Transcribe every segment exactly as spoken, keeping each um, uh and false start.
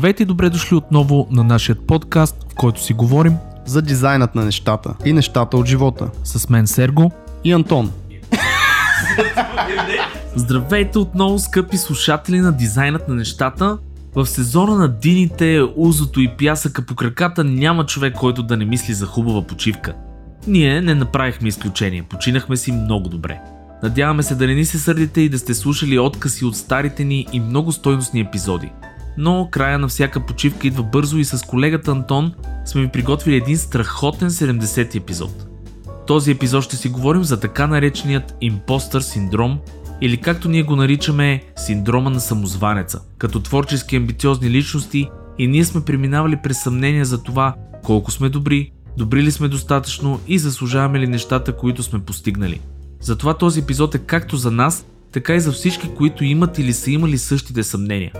Здравейте и добре дошли отново на нашия подкаст, в който си говорим за дизайнът на нещата и нещата от живота. С мен Серго и Антон. Здравейте отново, скъпи слушатели на дизайнът на нещата. В сезона на дините, узото и пясъка по краката няма човек, който да не мисли за хубава почивка. Ние не направихме изключение, починахме си много добре. Надяваме се да не ни се сърдите и да сте слушали откъси от старите ни и много стойностни епизоди. Но края на всяка почивка идва бързо и с колегата Антон сме ви приготвили един страхотен седемдесети епизод. В този епизод ще си говорим за така нареченият импостър синдром, или както ние го наричаме синдрома на самозванеца. Като творчески амбициозни личности и ние сме преминавали през съмнения за това колко сме добри, добри ли сме достатъчно и заслужаваме ли нещата, които сме постигнали. Затова този епизод е както за нас, така и за всички, които имат или са имали същите съмнения.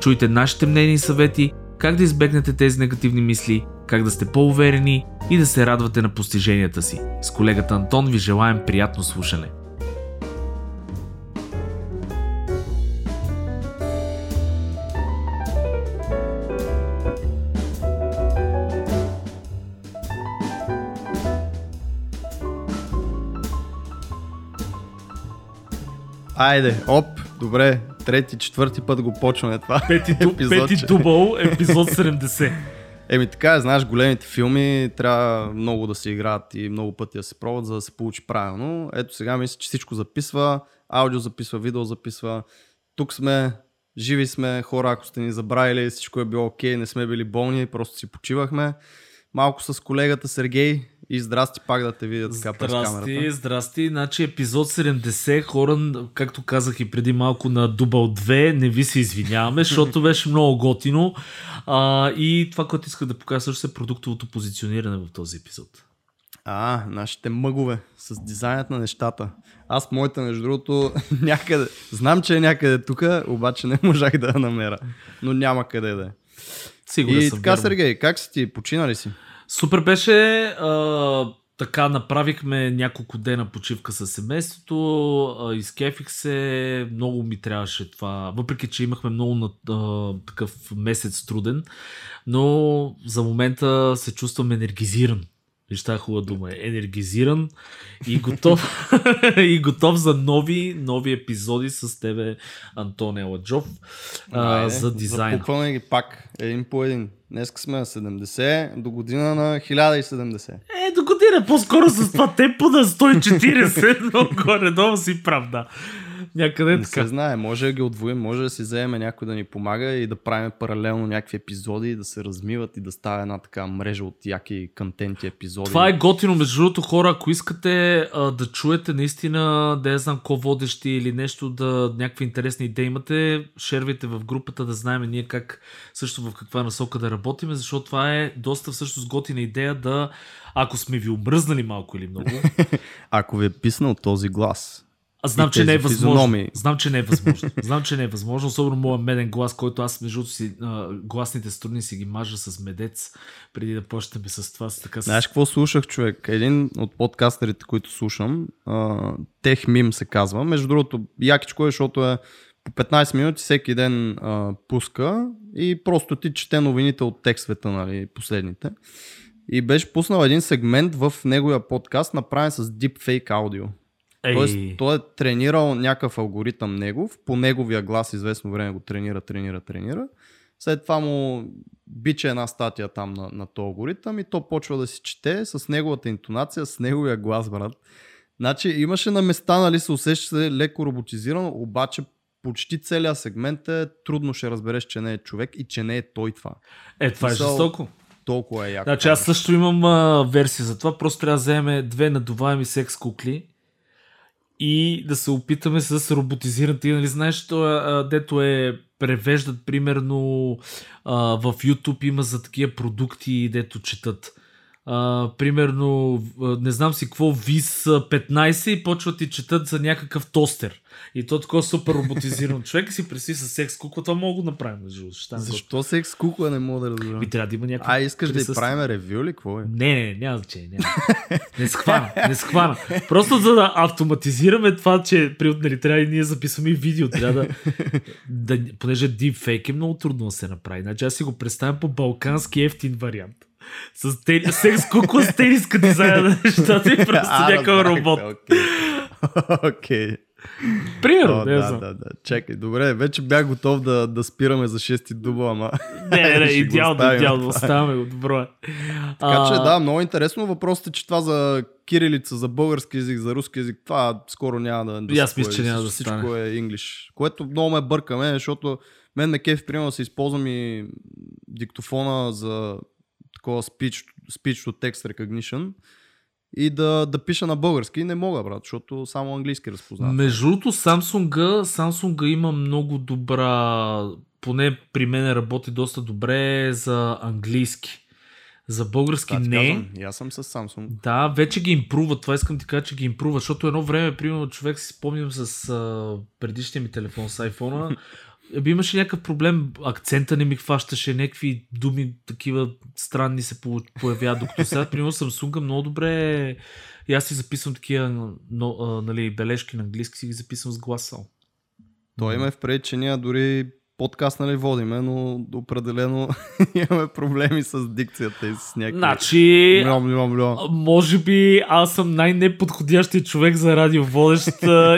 Чуйте нашите мнения и съвети, как да избегнете тези негативни мисли, как да сте по-уверени и да се радвате на постиженията си. С колегата Антон ви желаем приятно слушане. Айде, оп, добре, трети, четвърти път го почваме това. Пети, пети дубъл, епизод седемдесет. Еми така е, знаеш, големите филми трябва много да се играят и много пъти да се пробват, за да се получи правилно. Ето сега мисля, че всичко записва, аудио записва, видео записва. Тук сме, живи сме, хора, ако сте ни забравили, всичко е било окей, не сме били болни, просто си почивахме. Малко с колегата Сергей и здрасти пак да те видя така през камерата. Здрасти, здрасти. Значи епизод седемдесет, хора, както казах и преди малко на Дубъл две, не ви се извиняваме, защото беше много готино. А, и това, което исках да покажа също е продуктовото позициониране в този епизод. А, нашите мъгове с дизайнът на нещата. Аз моята, между другото, някъде, знам, че е някъде тук, обаче не можах да я намеря, но няма къде да е. Сигурен и така, Сергей, как си ти? Почина ли си? Супер беше, а, така направихме няколко дена почивка със семейството, а, изкефих се, много ми трябваше това, въпреки че имахме много на, а, такъв месец труден, но за момента се чувствам енергизиран. Виж, тази хубава дума е енергизиран и готов, и готов за нови, нови епизоди с тебе, Антон Еладжов, а, а, за дизайна. Запукваме ги пак, един по един. Днеска сме на седемдесет, до година на хиляда и седемдесет. Е, до година, по-скоро с това темпо на сто и четиридесет, но горе-долу си прав, да. Някъде не така. Не се знае, може да ги отвоим, може да си вземе някой да ни помага и да правим паралелно някакви епизоди, да се размиват и да става една така мрежа от яки контенти епизоди. Това е готино, между другото, хора, ако искате а, да чуете наистина, да я знам какво водещи или нещо, да някакви интересни идеи имате, шервайте в групата, да знаем ние как също в каква насока да работим, защото това е доста всъщност готина идея да, ако сме ви омръзнали малко или много. Ако ви е писнал този глас... Аз знам, че не е възможно. Знам, че не е възможно. Знам, че не е възможно. Особено моят меден глас, който аз между си, а, гласните струни си ги мажа с медец, преди да почнем с това. С така... Знаеш какво слушах, човек? Един от подкастерите, които слушам, Техмим се казва. Между другото, якичко е, защото е по петнайсет минути всеки ден а, пуска и просто ти чете новините от текстовете, нали, последните. И беше пуснал един сегмент в неговия подкаст, направен с deepfake аудио. Ей. Тоест, той е тренирал някакъв алгоритъм негов, по неговия глас известно време го тренира, тренира, тренира. След това му бича една статия там на, на този алгоритъм и то почва да си чете с неговата интонация, с неговия глас, брат. Значи имаше на места, нали се усеща се леко роботизирано, обаче почти целият сегмент е трудно ще разбереш, че не е човек и че не е той това. Е, това е жестоко. Толкова е яко. Значи аз също имам а, версия за това, просто трябва да вземем две надуваеми секс кукли и да се опитаме с роботизираната. И нали знаеш, това, дето е превеждат, примерно а, в YouTube има за такива продукти, дето четат. Uh, примерно, не знам си какво, ВИС петнайсет и почват и четат за някакъв тостер. И то такова супер роботизиран човек и си преси с секс кукла. Това мога да направим. Защо секс кукла не мога да разбирам? Би трябва да има някакъв... А, искаш присъст... да и правим ревю ли? Какво е? Не, не, няма значение. Няма. Не схвана, не схвана. Просто за да автоматизираме това, че нали, трябва и ние записваме видео. Трябва да... да... Понеже deepfake е много трудно да се направи. Значи аз си го представям по балкански ефтин вариант. С тени... секс кукла с тениска дизайна нещата и просто някакъв робот. Окей. Okay. Okay. Примерно, не знам. Да, да, да. Чакай, добре, вече бях готов да, да спираме за шести дубла, ама... Не, не, идеално, идеално, оставаме го, добро е. Така че, да, много интересно. Въпросът е, че това за кирилица, за български език, за руски език, това скоро няма да... да аз мисля, че няма да стане. Всичко е инглиш, което много ме бъркаме, защото мен ме кефи, примерно, да се използвам и диктофона за... такова speech-to-text recognition и да, да пиша на български. Не мога, брат, защото само английски разпознавам. Между другото, Samsung-а, Samsung-а има много добра, поне при мен работи доста добре за английски. За български да, не. Аз съм с Samsung. Да, вече ги импруват. Това искам ти кажа, че ги импруват, защото едно време, примерно, човек си спомням с а, предишния ми телефон с iPhone-а, имаше някакъв проблем, акцента не ми хващаше, някакви думи такива странни се появя, докато сега, примерно Samsung много добре, и аз си записвам такива но, а, нали, бележки на английски, си ги записвам с гласал. Той има впред, че ние дори подкаст нали водиме, но определено имаме проблеми с дикцията и с някакви... Значи, може би аз съм най-неподходящия човек за радиоводещ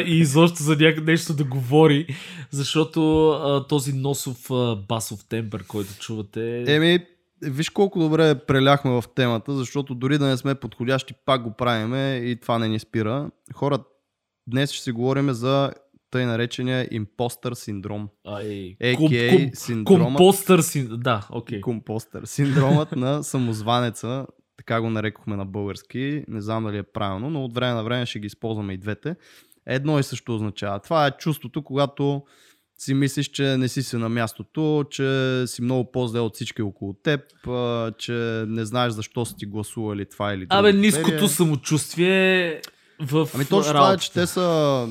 и изобщо за някакъде нещо да говори, защото а, този носов а, басов тембър, който чувате... Еми, виж колко добре преляхме в темата, защото дори да не сме подходящи, пак го правиме и това не ни спира. Хора, днес ще си говорим за... тъй наречения импостър синдром. а ка а синдромът... Компостър синдромът. Да, окей. Компостър синдромът на самозванеца. Така го нарекохме на български. Не знам дали е правилно, но от време на време ще ги използваме и двете. Едно и също означава. Това е чувството, когато си мислиш, че не си си на мястото, че си много по-зле от всички около теб, че не знаеш защо си ти гласували това или това. Абе, ниското самочувствие в ами точно това е, че те са...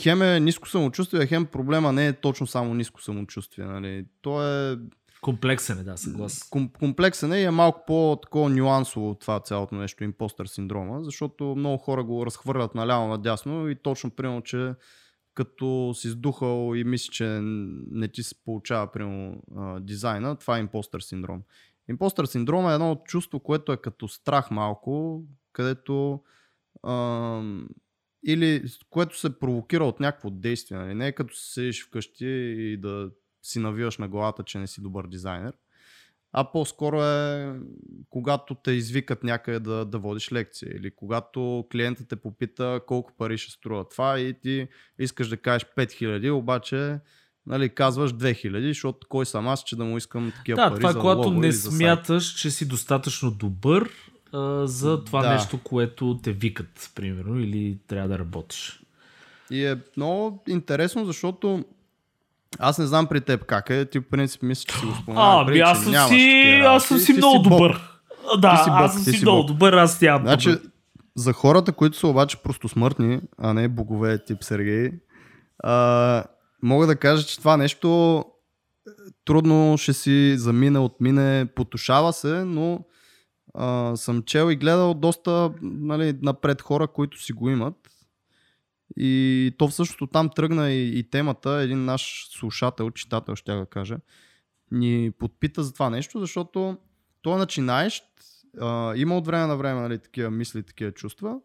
Хем е ниско самочувствие, хем проблема не е точно само ниско самочувствие. Нали. То е... Комплексен е, да, съгласен. Ком, комплексен е и е малко по-такова нюансово от това цялото нещо, импостър синдрома, защото много хора го разхвърлят наляво надясно и точно, примерно, че като си сдухал и мисли, че не ти се получава, примерно, дизайна, това е импостър синдром. Импостър синдром е едно чувство, което е като страх малко, където... А, или което се провокира от някакво действие. Нали? Не е като си седиш вкъщи и да си навиваш на главата, че не си добър дизайнер. А по-скоро е когато те извикат някъде да, да водиш лекция. Или когато клиентът те попита колко пари ще струва това и ти искаш да кажеш пет хиляди, обаче нали, казваш две хиляди, защото кой съм аз, че да му искам такива да, пари това, за лого или за сайт. Да, това когато не смяташ, че си достатъчно добър, за това да. Нещо, което те викат, примерно, или трябва да работиш. И е много интересно, защото аз не знам при теб как е, ти в принцип мисля, че си го споменава. А, при, аз, съм си, аз съм си ти, много ти си добър. Да, си бог, аз съм си, си много добър, аз тя значи, добър. За хората, които са обаче просто смъртни, а не богове тип Сергей, а, мога да кажа, че това нещо трудно ще си замине, отмине, потушава се, но Uh, съм чел и гледал доста нали, напред хора, които си го имат. И то всъщност там тръгна и, и темата. Един наш слушател, читател, ще да кажа, ни подпита за това нещо, защото той начинаещ, uh, има от време на време нали, такива мисли, такива чувства,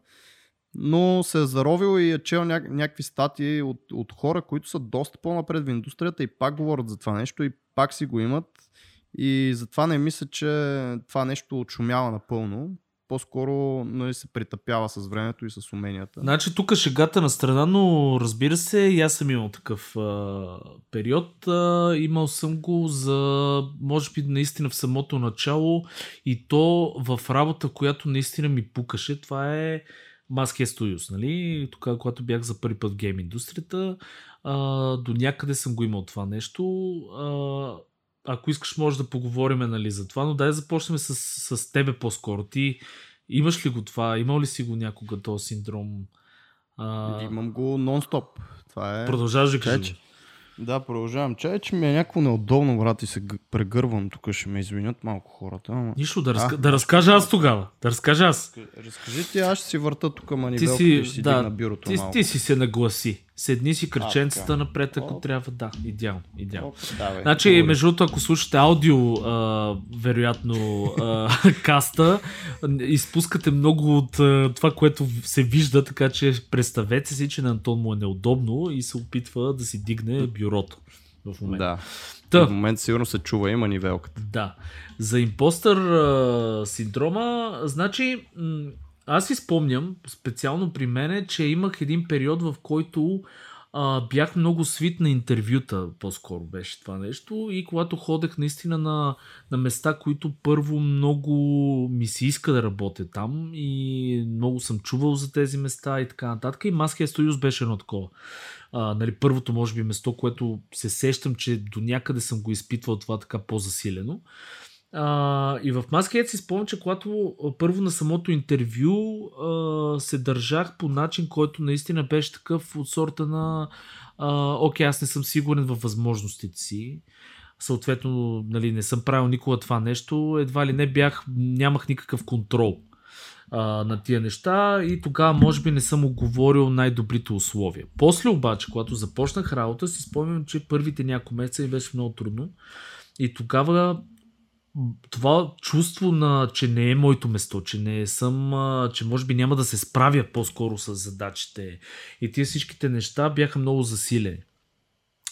но се е заровил и е чел ня- някакви статии от, от хора, които са доста по-напред в индустрията и пак говорят за това нещо и пак си го имат. И затова не мисля, че това нещо отшумява напълно. По-скоро нали, се притъпява с времето и с уменията. Значи тук шегата на страна, но разбира се, и аз съм имал такъв а, период. А, имал съм го за, може би наистина в самото начало и то в работа, която наистина ми пукаше, това е Maske Studios, нали? Тук, когато бях за първи път в гейм индустрията, а, до някъде съм го имал това нещо. А, ако искаш, може да поговорим, нали, за това, но дай да започнем с, с тебе по-скоро. Ти имаш ли го това? Имал ли си го някога този синдром? А... Имам го нон-стоп. Това е... Продължаваш ли кажи? Да, продължавам. Чай, че ми е някакво неудобно, брат, и се прегървам. Тук ще ме извинят малко хората. Ама... Нищо, да, разка... а, да разкажа аз тогава. Да разкажа аз. Разкажи ти, аз ще си върта тук манивелката, ще си да, дигна бюрото ти, малко. Ти си се нагласи. Седни си кръченцата напред, ако Оп. трябва. Да, идеално. идеално. Оп, давай, значи, между другото, ако слушате аудио, а, вероятно, а, каста, изпускате много от а, това, което се вижда, така че представете си, че на Антон му е неудобно и се опитва да си дигне бюрото в момента. Да. Та, в момента сигурно се чува, има нивелката. Да. За импостър а, синдрома, значи... М- Аз си спомням, специално при мене, че имах един период, в който а, бях много свит на интервюта, по-скоро беше това нещо, и когато ходех наистина на, на места, които първо много ми се иска да работя там и много съм чувал за тези места и така нататък, и Maske Studios беше едно такова. А, нали, първото, може би, место, което се сещам, че до някъде съм го изпитвал това така по-засилено. Uh, и в Masketsuus си спомня, че когато първо на самото интервю uh, се държах по начин, който наистина беше такъв от сорта на uh, окей, аз не съм сигурен във възможностите си, съответно, нали, не съм правил никога това нещо, едва ли не бях, нямах никакъв контрол uh, на тия неща и тогава може би не съм оговорил най-добрите условия. После обаче, когато започнах работа, си спомням, че първите няколко месеца ми беше много трудно и тогава това чувство на, че не е моето место, че не съм, че може би няма да се справя по-скоро с задачите и тия всичките неща бяха много засилени.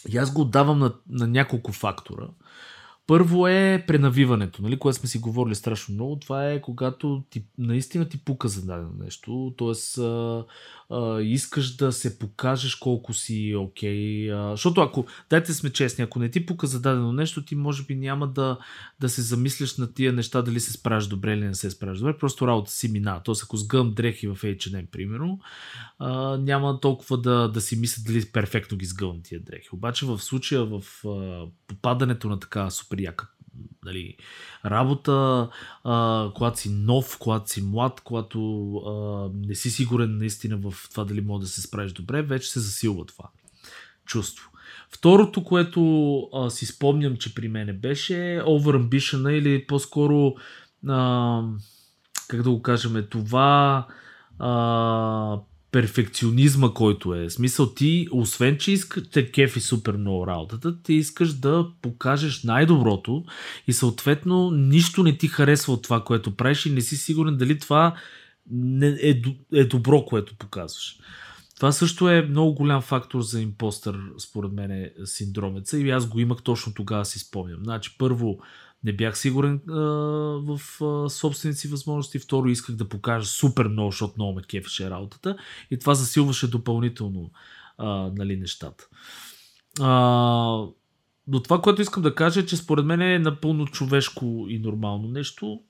И аз го отдавам на, на няколко фактора. Първо е пренавиването, нали, което сме си говорили страшно много. Това е когато ти, наистина ти пука за дадено нещо, т.е. искаш да се покажеш колко си окей. Okay. Защото ако, дайте сме честни, ако не ти пука за дадено нещо, ти може би няма да, да се замислиш на тия неща дали се справиш добре или не се справиш добре, просто работа си мина. Т.е. ако сгъвам дрехи в Ейч енд Ем, примерно, а, няма толкова да, да си мисля дали перфектно ги сгъвам тия дрехи. Обаче в случая в а, попадането на така супер яка, нали, работа, а, когато си нов, когато си млад, когато а, не си сигурен наистина в това дали може да се справиш добре, вече се засилва това чувство. Второто, което а, си спомням, че при мене беше overambition-а или по-скоро а, как да го кажем, това а, перфекционизма, който е. В смисъл, ти, освен че искаш, те кефи супер много работата, ти искаш да покажеш най-доброто и съответно нищо не ти харесва от това, което правиш и не си сигурен дали това е, е добро, което показваш. Това също е много голям фактор за импостър, според мен, синдромеца и аз го имах точно тогава, си спомням. Значи, първо, не бях сигурен а, в а, собствените си възможности. Второ, исках да покажа супер много, защото много ме кефеше работата. И това засилваше допълнително а, нали, нещата. А, но това, което искам да кажа, е, че според мен е напълно човешко и нормално нещо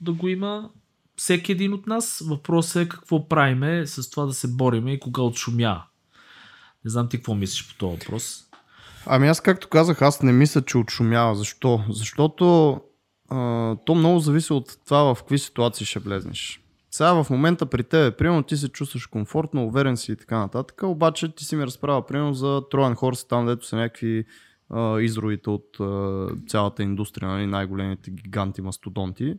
да го има всеки един от нас. Въпросът е какво правиме с това да се бориме и кога отшумя. Не знам ти какво мислиш по този въпрос. Ами аз, както казах, аз не мисля, че отшумява. Защо? Защото а, то много зависи от това в какви ситуации ще влезнеш. Сега в момента при тебе, примерно, ти се чувстваш комфортно, уверен си и така нататък, обаче ти си ми разправя, примерно, за Троян Хорс, там дето са някакви а, изровите от а, цялата индустрия, нали, най-големите гиганти, мастодонти.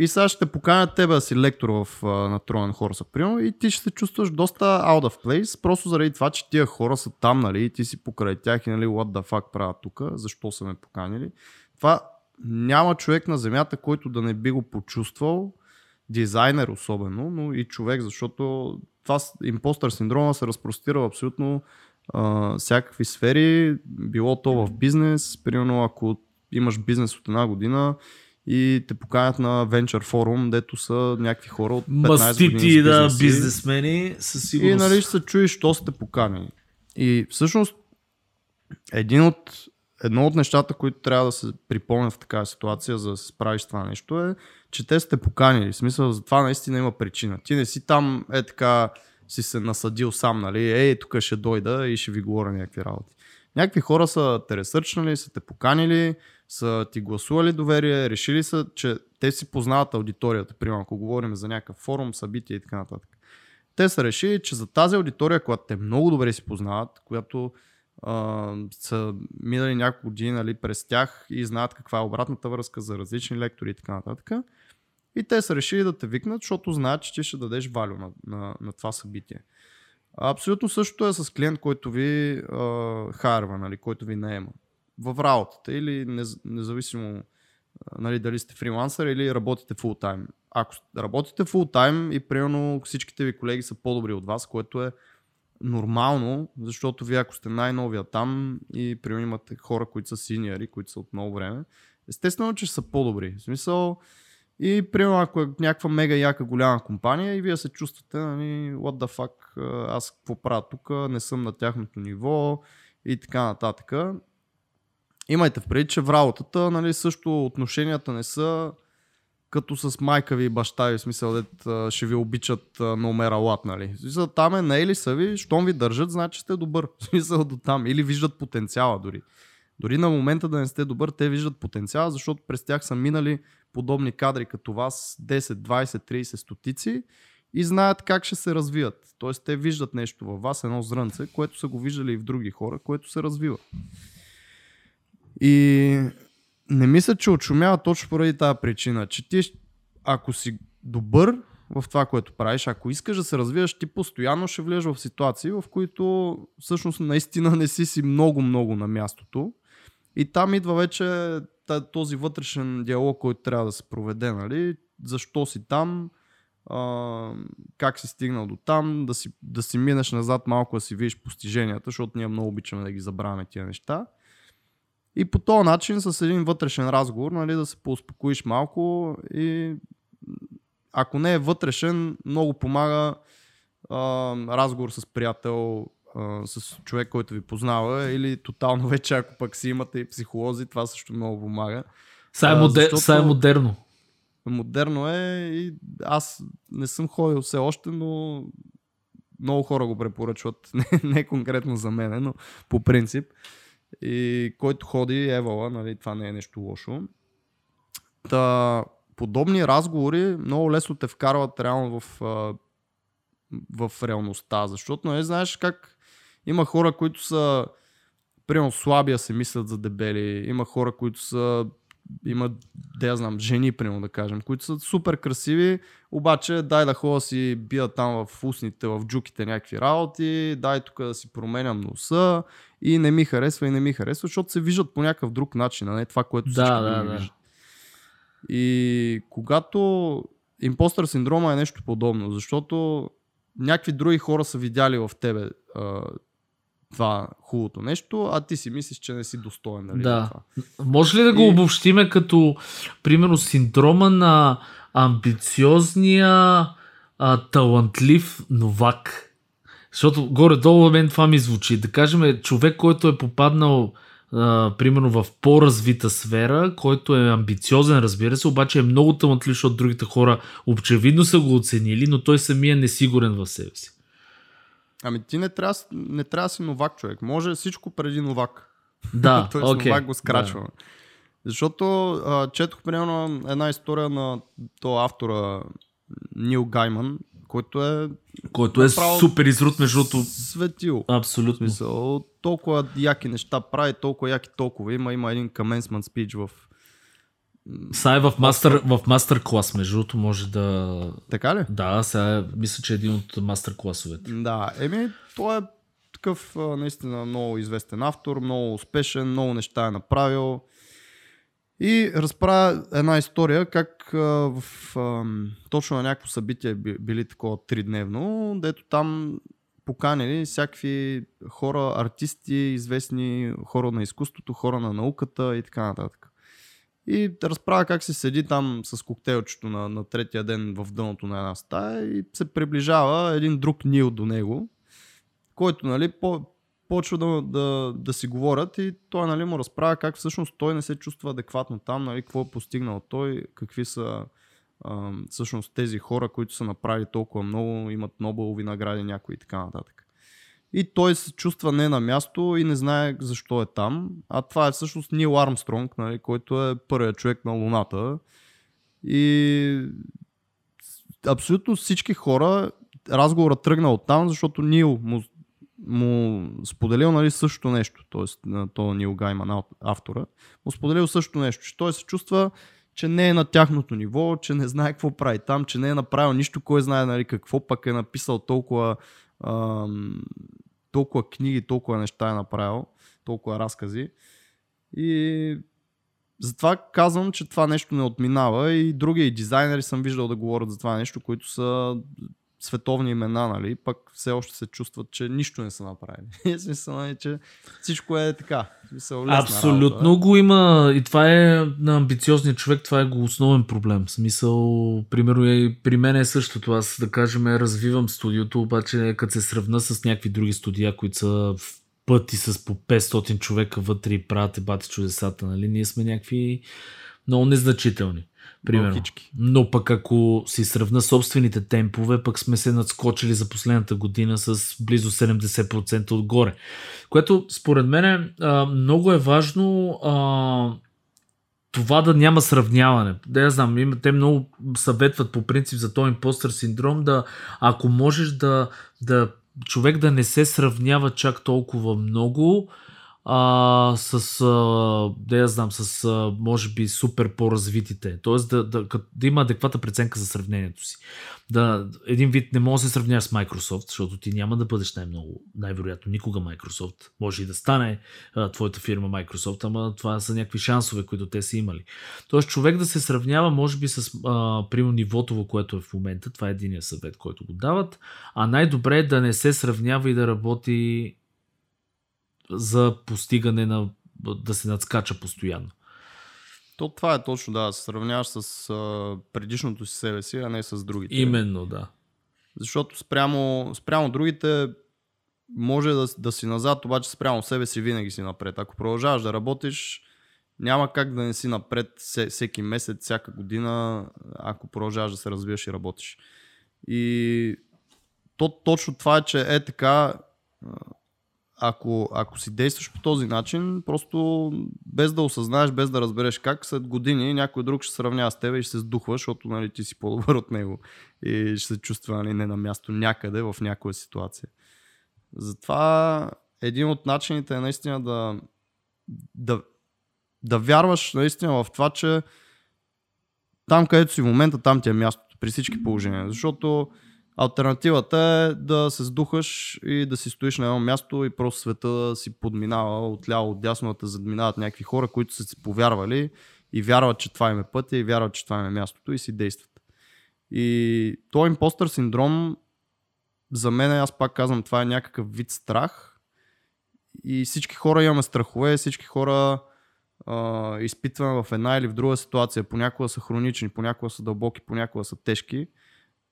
И сега ще поканят тебе да си лектор в, а, на Троян Хорса, примерно, и ти ще се чувстваш доста out of place, просто заради това, че тия хора са там, нали, и ти си покрай тях и, нали, what the fuck правят тук, защо са ме поканили. Това няма човек на земята, който да не би го почувствал, дизайнер особено, но и човек, защото това импостър синдрома се разпростира в абсолютно а, всякакви сфери, било то в бизнес, примерно ако имаш бизнес от една година, и те поканят на Venture Forum, дето са някакви хора от петнайсет мастити, години да, бизнесмени със сигурност. И нали ще се чуеш, що сте поканени. И всъщност един от, едно от нещата, които трябва да се припомня в такава ситуация, за да се справиш това нещо, е, че те сте поканили. В смисъл, за това наистина има причина. Ти не си там, е така, си се насадил сам, нали, ей, тук ще дойда и ще ви говоря някакви работи. Някакви хора са те ресърчнали, са те поканили, са ти гласували доверие, решили са, че те си познават аудиторията, примерно, ако говорим за някакъв форум, събитие и така нататък. Те са решили, че за тази аудитория, която те много добре си познават, която а, са минали няколко години, нали, през тях и знаят каква е обратната връзка за различни лектори и така нататък. И те са решили да те викнат, защото знаят, че ти ще дадеш валю на, на, на това събитие. Абсолютно същото е с клиент, който ви а, харва, нали, който ви наема в работата или независимо, нали, дали сте фрилансър или работите фултайм. Ако работите фултайм и примерно всичките ви колеги са по-добри от вас, което е нормално, защото вие ако сте най-новия там и примерно имате хора, които са синьори, които са от много време, естествено, че са по-добри. В смисъл, и примерно ако е някаква мега яка голяма компания и вие се чувствате, нали, what the fuck, аз какво правя тук, не съм на тяхното ниво и така нататък. Имайте в предвид, че в работата, нали, също отношенията не са като с майка ви и баща ви, в смисъл, дет ще ви обичат на умералат, нали. В смисъл, там е наели са ви, щом ви държат, значи сте добър. В смисъл, до там. Или виждат потенциала дори. Дори на момента да не сте добър, те виждат потенциала, защото през тях са минали подобни кадри като вас, десет, двайсет, трийсет стотици и знаят как ще се развият. Тоест, те виждат нещо във вас, едно зрънце, което са го виждали и в други хора, което се развива. И не мисля, че отшумява точно поради тази причина, че ти, ако си добър в това, което правиш, ако искаш да се развиваш, ти постоянно ще влезеш в ситуации, в които всъщност наистина не си си много-много на мястото. И там идва вече този вътрешен диалог, който трябва да се проведе, нали? Защо си там, а, как си стигнал до там, да си, да си минеш назад малко, да си видиш постиженията, защото ние много обичаме да ги забравяме тия неща. И по този начин с един вътрешен разговор, нали, да се поуспокоиш малко и ако не е вътрешен, много помага а, разговор с приятел, а, с човек, който ви познава или тотално вече, ако пък си имате и психолози, това също много помага. Са е, модер... Защото... Са е модерно. Модерно е и аз не съм ходил все още, но много хора го препоръчват, не, не конкретно за мене, но по принцип. И който ходи евала, нали, това не е нещо лошо. Та, подобни разговори много лесно те вкарват реално в, в реалността, защото, нали, знаеш как има хора, които са примерно слабия се мислят за дебели, има хора, които са има, да я знам, жени, примерно да кажем, които са супер красиви, обаче дай да хода си бия там в устните, в джуките някакви работи, дай тук да си променям носа и не ми харесва и не ми харесва, защото се виждат по някакъв друг начин, а не това, което всички да, да, да. Виждат. И когато импостър синдрома е нещо подобно, защото някакви други хора са видяли в тебе а, това хубавото нещо, а ти си мислиш, че не си достоен. Нали, да. Това. Може ли да го и... обобщиме като, примерно, синдрома на амбициозния, а, талантлив новак? Защото горе-долу мен това ми звучи. Да кажем, човек, който е попаднал, а, примерно, в по-развита сфера, който е амбициозен, разбира се, обаче е много талантлив, защото другите хора очевидно са го оценили, но той самия е несигурен в себе си. Ами ти не трябва, не трябва да си новак човек. Може всичко преди новак. Да, т.е. okay. Новак го скрачваме. Да. Защото а, четох примерно една история на тоя автора Нил Гайман, който е... Който е супер изрут междуто... Светил. Абсолютно. Мисъл, толкова яки неща прави, толкова яки толкова. Има, има един commencement speech в... Сега е в мастер, в мастер клас, между другото, може да... Така ли? Да, сега е, мисля, че е един от мастер класовете. Да, еми, той е такъв наистина много известен автор, много успешен, много неща е направил и разправя една история, как в, точно на някакво събитие били такова тридневно, дето там поканили всякакви хора, артисти, известни хора на изкуството, хора на науката и така нататък. И разправя как се седи там с коктейлчето на, на третия ден в дъното на една стая и се приближава един друг Нил до него, който, нали, по, почва да, да, да си говорят и той, нали, му разправя как всъщност той не се чувства адекватно там, нали, какво е постигнал той, какви са а, всъщност тези хора, които са направили толкова много, имат Нобелови награди някои и така нататък. И той се чувства не на място и не знае защо е там. А това е всъщност Нил Армстронг, нали, който е първият човек на Луната. И абсолютно всички хора, разговорът тръгна от там, защото Нил му, му споделил, нали, същото нещо. Тоест, то Нил Гайман, автора, му споделил същото нещо, че той се чувства, че не е на тяхното ниво, че не знае какво прави там, че не е направил нищо, кой знае, нали, какво, пък е написал толкова ам, толкова книги, толкова неща е направил, толкова разкази. И затова казвам, че това нещо не отминава, и други и дизайнери съм виждал да говорят за това нещо, които са световни имена, нали, пък все още се чувстват, че нищо не са направили. Смисъл, че всичко е така. Смисъл, абсолютно работа, го има, и това е на амбициозния човек, това е го основен проблем. В смисъл, примерно и при мен е същото. Аз, да кажем, развивам студиото, обаче като се сравна с някакви други студия, които са в пъти с по петстотин човека вътре и правят и бати чудесата, нали, ние сме някакви много незначителни. Примерно. Но пък ако си сравна собствените темпове, пък сме се надскочили за последната година с близо седемдесет процента отгоре. Което според мен много е важно, а, това да няма сравняване. Да, я знам, те много съветват по принцип за този импостър синдром, да, ако можеш да, да човек да не се сравнява чак толкова много, А, с, а, да я знам, с, а, може би, супер по-развитите. Тоест да, да, да има адекватна преценка за сравнението си. Да, един вид не може да се сравняш с Microsoft, защото ти няма да бъдеш най-много, най-вероятно никога Microsoft. Може и да стане а, твоята фирма Microsoft, ама това са някакви шансове, които те са имали. Тоест човек да се сравнява, може би, с а, примерно нивото, което е в момента. Това е единия съвет, който го дават. А най-добре е да не се сравнява и да работи за постигане на, да се надскача постоянно. То това е точно, да, да се сравняваш с а, предишното си себе си, а не с другите. Именно, да. Защото спрямо, спрямо другите може да, да си назад, обаче спрямо себе си винаги си напред. Ако продължаваш да работиш, няма как да не си напред всеки месец, всяка година, ако продължаваш да се развиваш и работиш. И то, точно това е, че е така. Ако, ако си действаш по този начин, просто без да осъзнаеш, без да разбереш как, след години някой друг ще сравнява с тебе и ще се сдухва, защото, нали, ти си по-добър от него и ще се чувства, нали, не на място някъде в някоя ситуация. Затова един от начините е наистина да, да, да вярваш наистина в това, че там, където си в момента, там ти е мястото при всички положения, защото алтернативата е да се сдухаш и да си стоиш на едно място и просто света си подминава отляво, отдясно, да те задминават някакви хора, които са си повярвали и вярват, че това им е пътя, и вярват, че това им е мястото, и си действат. И този импостър синдром за мен, аз пак казвам, това е някакъв вид страх, и всички хора имаме страхове, всички хора а, изпитваме в една или в друга ситуация, понякога са хронични, понякога са дълбоки, понякога са тежки.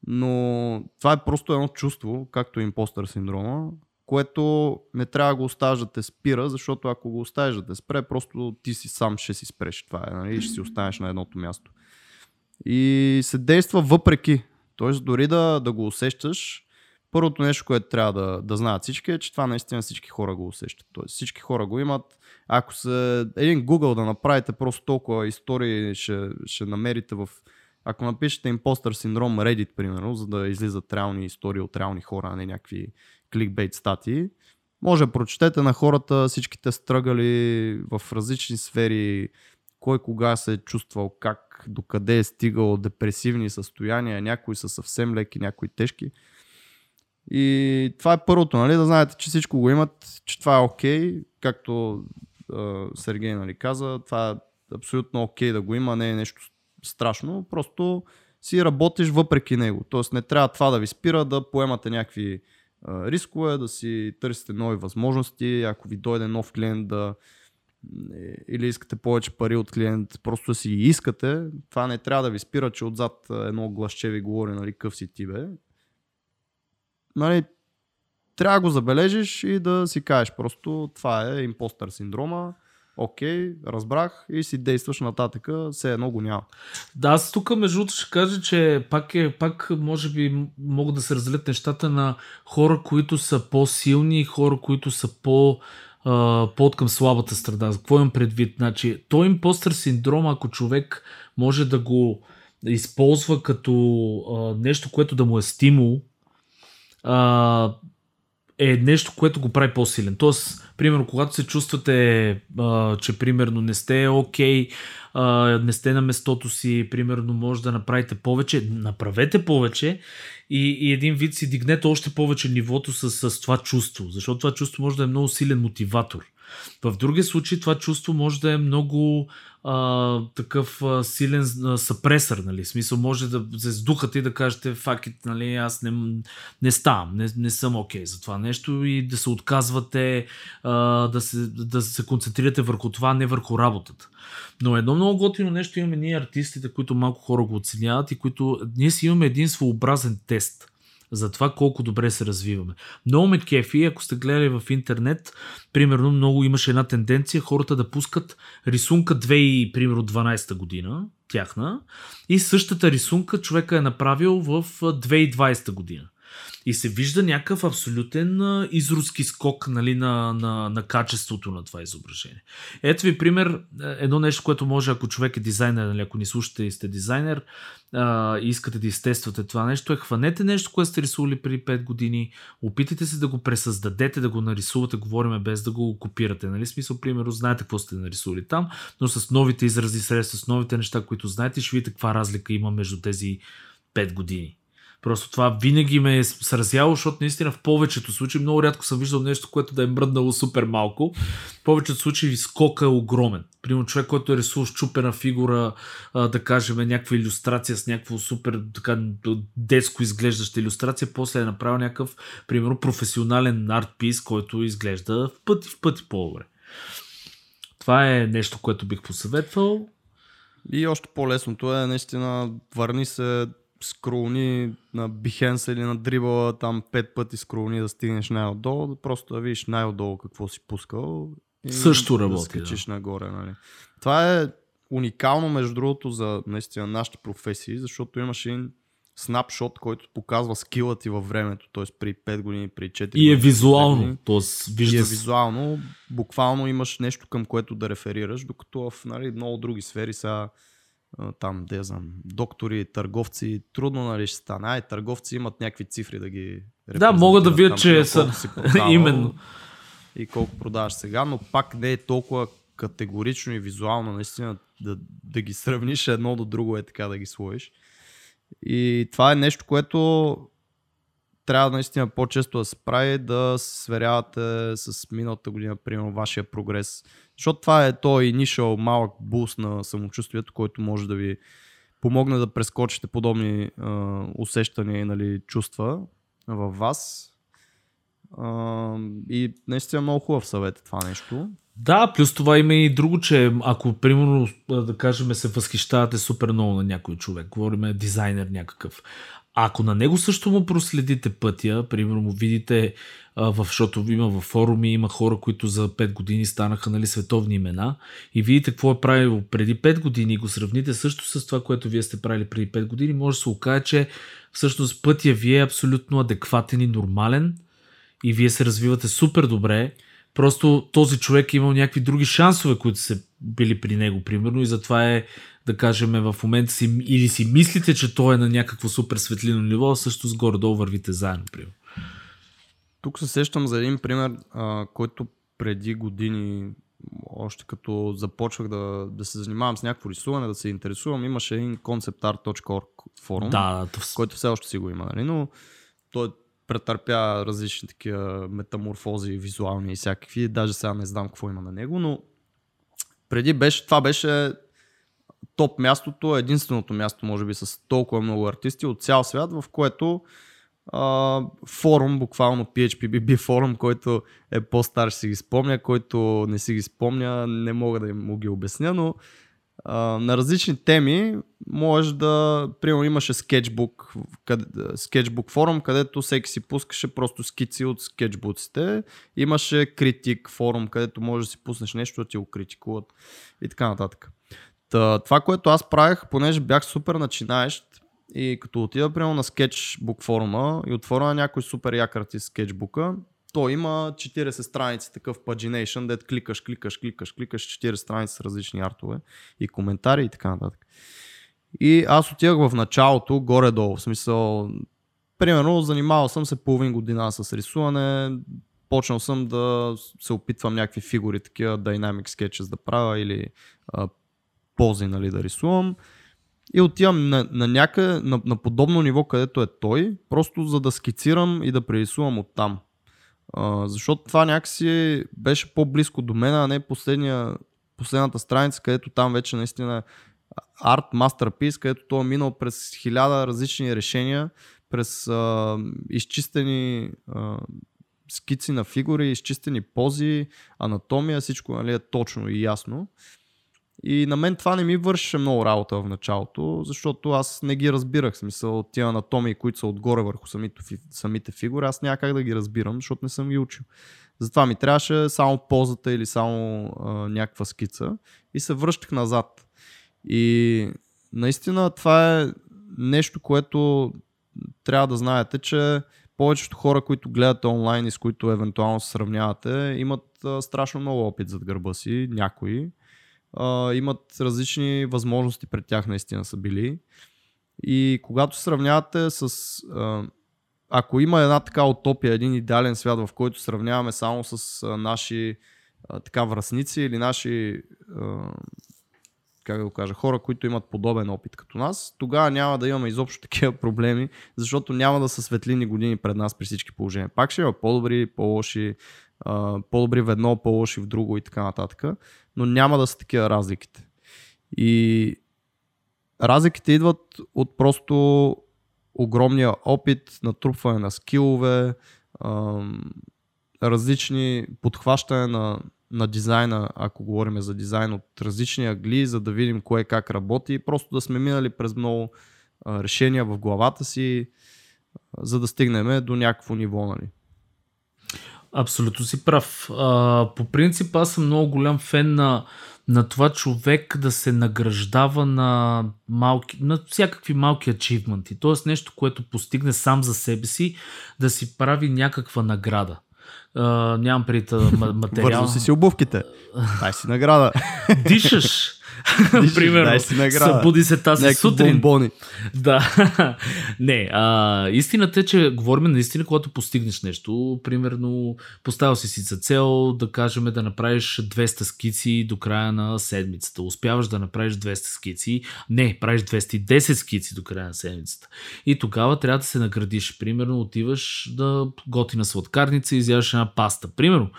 Но това е просто едно чувство, както импостър синдрома, което не трябва да го оставиш да те спира, защото ако го оставиш да те спре, просто ти си сам ще си спреш това, нали? Ще си останеш на едното място. И се действа въпреки. Тоест, дори да, да го усещаш, първото нещо, което трябва да, да знаят всички, е, че това наистина всички хора го усещат. Тоест, всички хора го имат. Ако се един Google да направите, просто толкова истории ще, ще намерите в... Ако напишете импостър синдром Reddit, примерно, за да излизат реални истории от реални хора, а не някакви кликбейт статии, може да прочетете на хората всичките стръгали в различни сфери, кой кога се е чувствал, как, докъде е стигал, депресивни състояния, някои са съвсем леки, някои тежки. И това е първото, нали, да знаете, че всичко го имат, че това е окей, както е, Сергей, нали, каза, това е абсолютно окей да го има, не е нещо страшно, просто си работиш въпреки него. Тоест не трябва това да ви спира да поемате някакви а, рискове, да си търсите нови възможности, ако ви дойде нов клиент да, или искате повече пари от клиент, просто си ги искате. Това не трябва да ви спира, че отзад едно гласче ви говори, нали, къв си ти, бе. Нали, трябва да го забележиш и да си кажеш просто това е импостър синдрома, окей, разбрах и си действаш нататъка, все едно го няма. Да, аз тук между другото ще кажа, че пак, е, пак може би могат да се разделят нещата на хора, които са по-силни и хора, които са по- под към слабата страда. За какво имам предвид? Значи, той импостър синдром, ако човек може да го използва като а, нещо, което да му е стимул, а, е нещо, което го прави по-силен. Тоест, примерно, когато се чувствате, а, че примерно не сте окей, okay, не сте на местото си, примерно може да направите повече, направете повече и, и един вид си дигнете още повече нивото с, с това чувство, защото това чувство може да е много силен мотиватор. В другия случай това чувство може да е много а, такъв а, силен а, съпресър, нали? В смисъл може да се сдухате и да кажете fuck it, нали, аз не, не ставам, не, не съм окей okay за това нещо и да се отказвате, а, да, се, да се концентрирате върху това, не върху работата. Но едно много готино нещо имаме ние артистите, които малко хора го оценяват и които ние си имаме един своеобразен тест за това колко добре се развиваме. Много ме кефи, ако сте гледали в интернет, примерно много имаше една тенденция хората да пускат рисунка две хиляди и дванадесета година, тяхна, и същата рисунка човека е направил в две хиляди и двадесета година. И се вижда някакъв абсолютен изродски скок, нали, на, на, на качеството на това изображение. Ето ви пример, едно нещо, което може, ако човек е дизайнер, нали, ако ни слушате и сте дизайнер, а, искате да изтествате това нещо, е хванете нещо, което сте рисували преди пет години, опитайте се да го пресъздадете, да го нарисувате, говориме без да го копирате. Нали? Смисъл, примерно, знаете какво сте нарисували там, но с новите изрази средства, с новите неща, които знаете, ще видите каква разлика има между тези пет години. Просто това винаги ме е сразяло, защото наистина в повечето случаи, много рядко съм виждал нещо, което да е мръднало супер малко. В повечето случаи скока е огромен. Примерно човек, който е рисувал с чупена фигура, да кажем, някаква илюстрация с някакво супер така, детско изглеждаща илюстрация, после е направил някакъв, примерно, професионален арт-пис, който изглежда в пъти, в пъти по-добре. Това е нещо, което бих посъветвал. И още по-лесното е, наистина, върни се, скролни на Behance или на Dribble, там пет пъти скролни да стигнеш най-отдолу, просто да видиш най-отдолу какво си пускал и също работи, да скачиш да. Нагоре. Нали. Това е уникално, между другото, за наистина нашите професии, защото имаш един снапшот, който показва скила ти във времето, т.е. при пет години, при четири години. И е визуално. Тоест, вижда и е визуално, буквално имаш нещо към което да реферираш, докато в, нали, много други сфери са там, де знам, доктори, търговци, трудно, нали, ще стана. Ай, търговци имат някакви цифри да ги репрезентират. Да, мога да видя, че са именно. И колко продаваш сега, но пак не е толкова категорично и визуално, наистина, да, да ги сравниш едно до друго, е така да ги сложиш. И това е нещо, което трябва наистина по-често да се прави, да се сверявате с миналата година, примерно, вашия прогрес. Защото това е той инишъл малък буст на самочувствието, който може да ви помогне да прескочите подобни е, усещания и, нали, чувства във вас. Е, и наистина много хубав съвет е това нещо. Да, плюс това има и друго, че ако, примерно, да кажем, се възхищавате супер много на някой човек, говорим дизайнер някакъв, ако на него също му проследите пътя, примерно му видите, а, в, защото има във форуми, има хора, които за пет години станаха, нали, световни имена, и видите какво е правило преди пет години и го сравните също с това, което вие сте правили преди пет години, може да се окаже, че всъщност пътя ви е абсолютно адекватен и нормален и вие се развивате супер добре. Просто този човек е имал някакви други шансове, които са били при него, примерно, и затова е, да кажем, в момента си или си мислите, че той е на някакво супер светлино ниво, също с горе-долу вървите заедно, примерно. Тук се сещам за един пример, а, който преди години, още като започвах да, да се занимавам с някакво рисуване, да се интересувам, имаше един концепт арт точка орг форум, да, да, в... който все още си го има, нали? Но той претърпя различни такива метаморфози, визуални и всякакви. Даже сега не знам какво има на него, но преди беше, това беше топ мястото, единственото място, може би, с толкова много артисти от цял свят, в което а, форум, буквално пи ейч пи би би форум, който е по-стар, ще си ги спомня, който не си ги спомня, не мога да му ги обясня, но а, на различни теми можеш да... Примерно имаше скетчбук, къде, скетчбук форум, където всеки си пускаше просто скици от скетчбуците. Имаше критик форум, където можеш да си пуснеш нещо, да ти го критикуват и така нататък. Та, това, което аз правих, понеже бях супер начинаещ, и като отида примерно на скетчбук форума и отворя някой супер як артист скетчбука, то има четирийсет страници такъв pagination, дето кликаш, кликаш, кликаш, кликаш четирийсет страници с различни артове и коментари и така нататък. И аз отивах в началото горе-долу, в смисъл, примерно занимавал съм се половин година с рисуване, почнал съм да се опитвам някакви фигури, такива dynamic sketches да правя или а, пози, нали, да рисувам. И отивам на, на, някъде, на, на подобно ниво, където е той, просто за да скицирам и да прерисувам оттам. А, защото това някакси беше по-близко до мен, а не последната страница, където там вече наистина арт masterpiece, където той е минал през хиляда различни решения, през а, изчистени а, скици на фигури, изчистени пози, анатомия, всичко, нали, е точно и ясно. И на мен това не ми вършеше много работа в началото, защото аз не ги разбирах, смисъл от тия анатомии, които са отгоре върху самите фигури, аз няма как да ги разбирам, защото не съм ги учил. Затова ми трябваше само позата или само а, някаква скица и се връщах назад. И наистина това е нещо, което трябва да знаете, че повечето хора, които гледате онлайн и с които евентуално се сравнявате, имат а, страшно много опит зад гърба си, някои. Uh, имат различни възможности пред тях, наистина са били. И когато сравнявате с... Uh, ако има една така утопия, един идеален свят, в който сравняваме само с uh, наши uh, така връстници или наши uh, как да го кажа, хора, които имат подобен опит като нас, тогава няма да имаме изобщо такива проблеми, защото няма да са светлини години пред нас при всички положения. Пак ще има по-добри, по-лоши, Uh, по-добри в едно, по-лоши в друго и така нататък, но няма да са такива разликите. И разликите идват от просто огромния опит, натрупване на скилове, uh, различни подхващане на, на дизайна, ако говорим за дизайн, от различни агли, за да видим кое как работи и просто да сме минали през много uh, решения в главата си, uh, за да стигнем до някакво ниво, нали. Абсолютно си прав. А, по принцип аз съм много голям фен на, на това човек да се награждава на, малки, на всякакви малки ачивменти. Тоест нещо, което постигне сам за себе си, да си прави някаква награда. Uh, нямам преди материал. Вързо си си обувките. Дай си награда. Дишаш. Дишаш примерно. Дай си награда. Събуди се тази някакви сутрин. Бомбони. Да. Не, а, истината е, че говорим наистина, когато постигнеш нещо. Примерно, поставил си си за цел, да кажем, да направиш двеста скици до края на седмицата. Успяваш да направиш двеста скици. Не, правиш двеста и десет скици до края на седмицата. И тогава трябва да се наградиш. Примерно, отиваш да готина сладкарница и изяваш една паста. Примерно,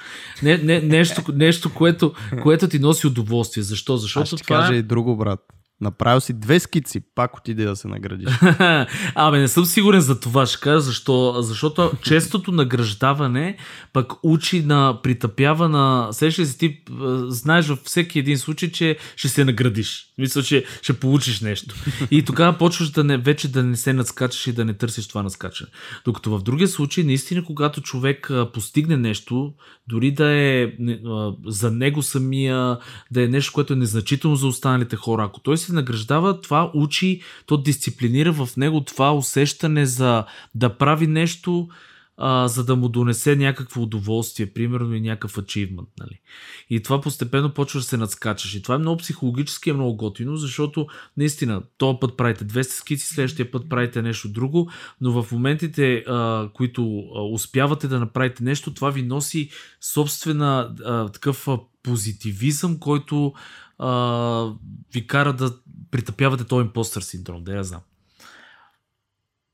не, не, нещо, нещо което, което ти носи удоволствие. Защо? Защото това... Аз ще това... кажа и друго, брат. Направил си две скици, пак отиде да се наградиш. Абе, не съм сигурен за това, ще кажа, защо? Защото честото награждаване пък учи на притъпява на... Сеш ли си ти, знаеш във всеки един случай, че ще се наградиш. Мисля, че ще получиш нещо. И тогава почваш да не, вече да не се надскачаш и да не търсиш това надскачане. Докато в другия случай, наистина, когато човек постигне нещо, дори да е за него самия, да е нещо, което е незначително за останалите хора, ако той се награждава, това учи, то дисциплинира в него това усещане за да прави нещо, а, за да му донесе някакво удоволствие, примерно и някакъв ачивмент, нали. И това постепенно почваш да се надскачаш. И това е много психологически, е много готино, защото наистина, този път правите двеста скици, следващия път правите нещо друго, но в моментите, а, които а, успявате да направите нещо, това ви носи собствена а, такъв а, позитивизъм, който Uh, ви кара да притъпявате този импостър синдром, да я знам.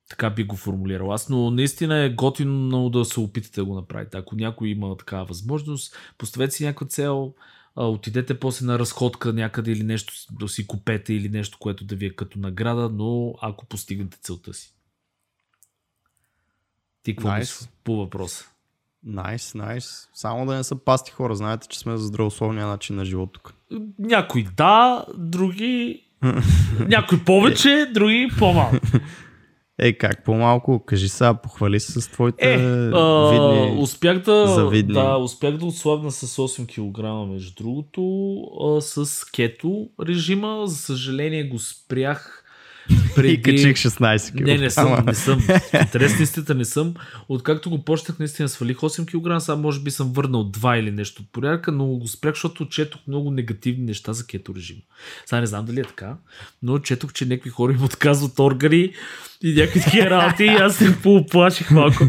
Така би го формулирал аз, но наистина е готино да се опитате да го направите. Ако някой има такава възможност, поставете си някаква цел, отидете после на разходка някъде или нещо да си купете или нещо, което да ви е като награда, но ако постигнете целта си. Ти какво nice. Мисля по въпроса? Найс, nice, найс. Nice. Само да не са пасти хора. Знаете, че сме за здравословния начин на живот тук. Някои да, други... Някои повече, други по-малко. Е, как по-малко? Кажи сега, похвали се с твоите е, видни, а, успях да, завидни. Да, успях да отслабна с осем килограма, между другото, а, с кето режима. За съжаление го спрях преди... И качих шестнайсет килограма. Не, не съм, не съм. Тресницата не съм. Откакто го почнах, наистина свалих осем килограма, сега може би съм върнал два или нещо от порядка, но го спрях, защото четох много негативни неща за кето режима. Сега не знам дали е така, но четох, че някакви хора им отказват органи и някакви такива работи и аз се поуплаших малко.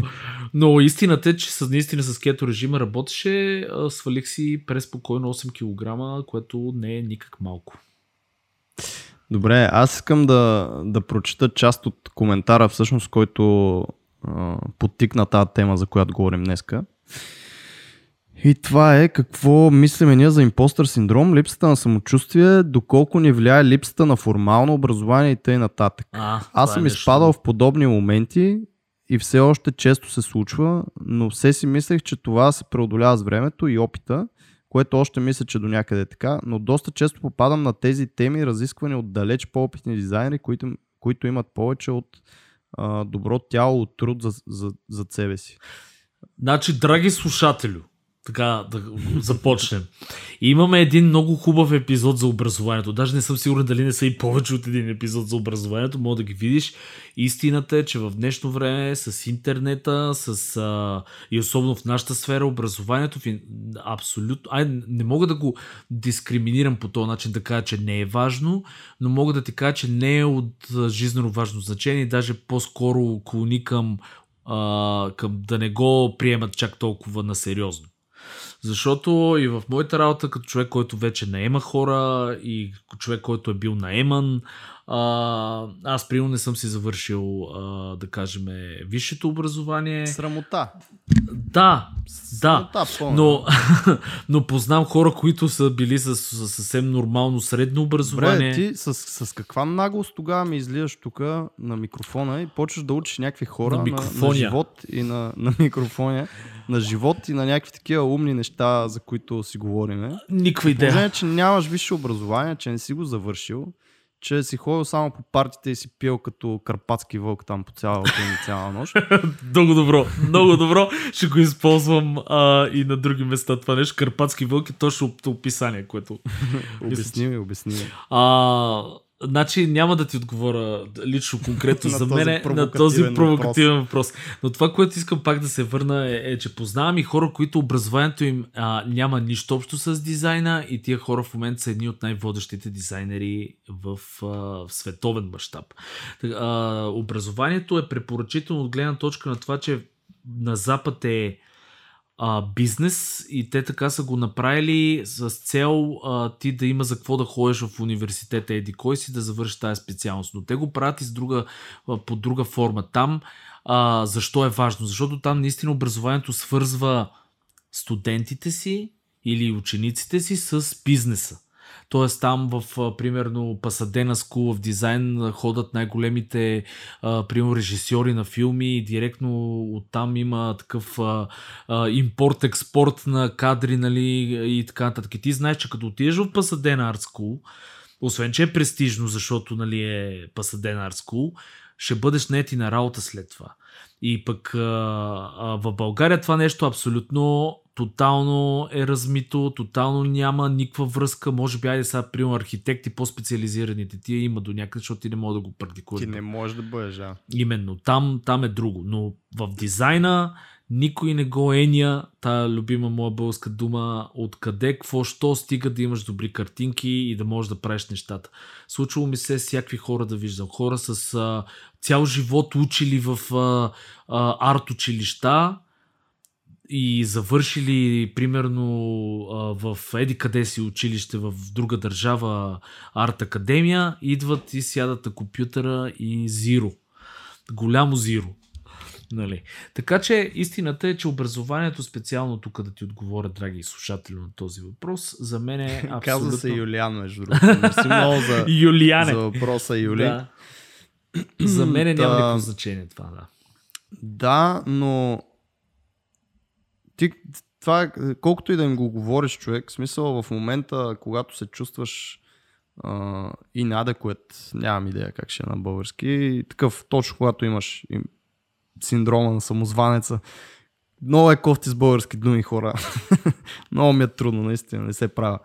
Но истината е, че с, наистина с кето режима работеше, свалих си преспокойно осем килограма, което не е никак малко. Добре, аз искам да, да прочита част от коментара, всъщност, който а, подтикна тази тема, за която говорим днеска. И това е какво мислиме ние за импостър синдром, липсата на самочувствие, доколко ни влияе липсата на формално образование и т.н. Аз съм изпадал в подобни моменти и все още често се случва, но все си мислех, че това се преодолява с времето и опита, което още мисля, че до някъде е така, но доста често попадам на тези теми, разисквани от далеч по-опитни дизайнери, които, които имат повече от а, добро тяло, от труд за, за, за себе си. Значи, драги слушателю, така да започнем. Имаме един много хубав епизод за образованието. Даже не съм сигурен дали не са и повече от един епизод за образованието. Мога да ги видиш. Истината е, че в днешно време с интернета, с, а, и особено в нашата сфера, образованието абсолютно... Ай, не мога да го дискриминирам по този начин, да кажа, че не е важно, но мога да ти кажа, че не е от жизнено важно значение. Даже по-скоро клони към, а, към да не го приемат чак толкова на сериозно. Защото и в моята работа, като човек, който вече наема хора и човек, който е бил наеман, а, аз прием не съм си завършил, а, да кажем, висшето образование. Срамота. Да, да. Срамота, но, но познам хора, които са били с, с съвсем нормално средно образование. Бре, ти с, с каква наглост тогава ми излизаш тук на микрофона и почваш да учиш някакви хора на, на, на живот и на, на микрофония. На живот и на някакви такива умни неща, за които си говорим. Никаква идея. Положение, че нямаш висше образование, че не си го завършил, че си ходил само по партите и си пил като карпатски вълк там по цялата и цяла нощ. Много добро, много добро. Ще го използвам а, и на други места това нещо. Карпатски вълк е точно описание, което... Обясни ми, обясни ми. А... Значи няма да ти отговоря лично конкретно за мен на този провокативен въпрос. Но това, което искам пак да се върна е, е че познавам и хора, които образованието им а, няма нищо общо с дизайна и тия хора в момента са едни от най-водещите дизайнери в, а, в световен мащаб. Образованието е препоръчително от гледна точка на това, че на Запад е а, бизнес и те така са го направили с цел а, ти да има за какво да ходиш в университета еди кой си да завършиш тази специалност, но те го правят и с друга, а, по друга форма там. А, защо е важно? Защото там наистина образованието свързва студентите си или учениците си с бизнеса. Тоест там в, примерно, Pasadena School of Design ходят най-големите а, примерно, режисьори на филми и директно оттам има такъв а, а, импорт-експорт на кадри, нали, и така нататък. И ти знаеш, че като отидеш в Pasadena Art School, освен че е престижно, защото, нали, е Pasadena Art School, ще бъдеш наети на работа след това. И пък а, а, в България това нещо абсолютно тотално е размито, тотално няма никаква връзка. Може би айде сега прием архитекти, по-специализираните тия има до някъде, защото ти не мога да го практикуваш. Ти не можеш да бъдеш, а. Именно, там, там е друго. Но в дизайна никой не го еня, тая любима моя българска дума, откъде, какво, що стига да имаш добри картинки и да можеш да правиш нещата. Случвало ми се всякакви хора да виждам. Хора с а, цял живот учили в а, а, арт училища и завършили, примерно, в еди къде си училище в друга държава арт академия, идват и сядат на компютъра и зиро. Голямо зиро. Нали. Така че истината е, че образованието специално тук да ти отговоря, драги слушатели, на този въпрос, за мен е абсолютно... Казва се Юлиан, между другото. За... Юлиане. За въпроса Юли. Да. За мен няма никакво значение това, да. Да, но... ти, това, колкото и да им го говориш, човек, смисъл в момента, когато се чувстваш uh, inadequate, нямам идея как ще е на български, и такъв, точно когато имаш им, синдрома на самозванеца, много е кофти с български думи, хора. Много ми е трудно, наистина, не се правя.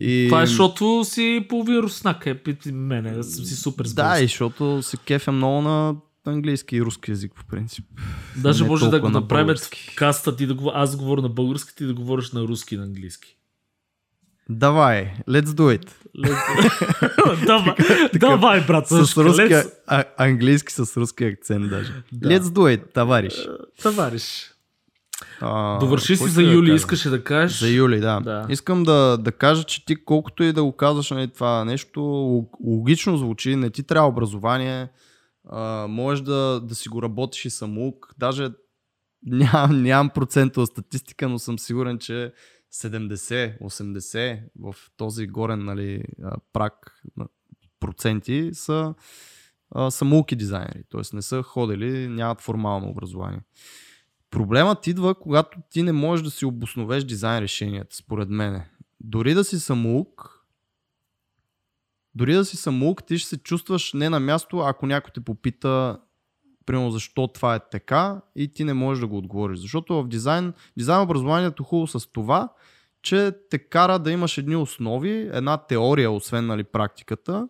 И... това е, защото си половин руснак, е пити мене, да съм си супер с български. Да, и защото се кефя много на английски и руски език, по принцип. Даже не може да го направим в каста, ти да го... аз говоря на български, ти да говориш на руски и на английски. Давай, let's do it. Давай, давай, брат. С руски, а, английски с руски акцент даже. Да. Let's do it, товариш. Товариш. А, довърши си за Юли, да искаше да кажеш. За Юли, да. да. Искам да, да кажа, че ти колкото и да го казваш, нали, това нещо логично звучи, не ти трябва образование, а, можеш да, да си го работиш и самук. Даже нямам, нямам процентова статистика, но съм сигурен, че седемдесет до осемдесет в този горен, нали, прак проценти са самоуки дизайнери, т.е. не са ходили, нямат формално образование. Проблемът идва, когато ти не можеш да си обосновеш дизайн решенията, според мене. Дори да си самоук, дори да си самоук, ти ще се чувстваш не на място, ако някой те попита примерно защо това е така и ти не можеш да го отговориш. Защото в дизайн, дизайн образованието хубаво с това, че те кара да имаш едни основи, една теория, освен, нали, практиката,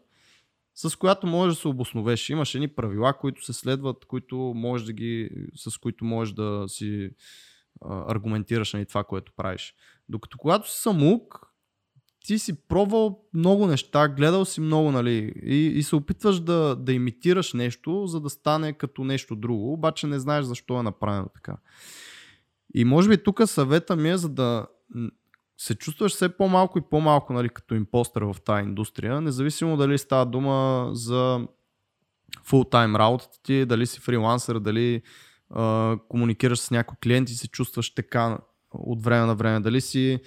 с която можеш да се обосновеш. Имаш едни правила, които се следват, които можеш да ги, с които можеш да си а, аргументираш, нали, това, което правиш. Докато когато си самоук, ти си пробвал много неща, гледал си много, нали, и, и се опитваш да, да имитираш нещо, за да стане като нещо друго, обаче не знаеш защо е направено така. И може би тук съвета ми е, за да се чувстваш все по-малко и по-малко, нали, като импостър в тази индустрия, независимо дали става дума за фултайм работата ти, дали си фрилансър, дали а, комуникираш с някой клиент и се чувстваш така от време на време, дали си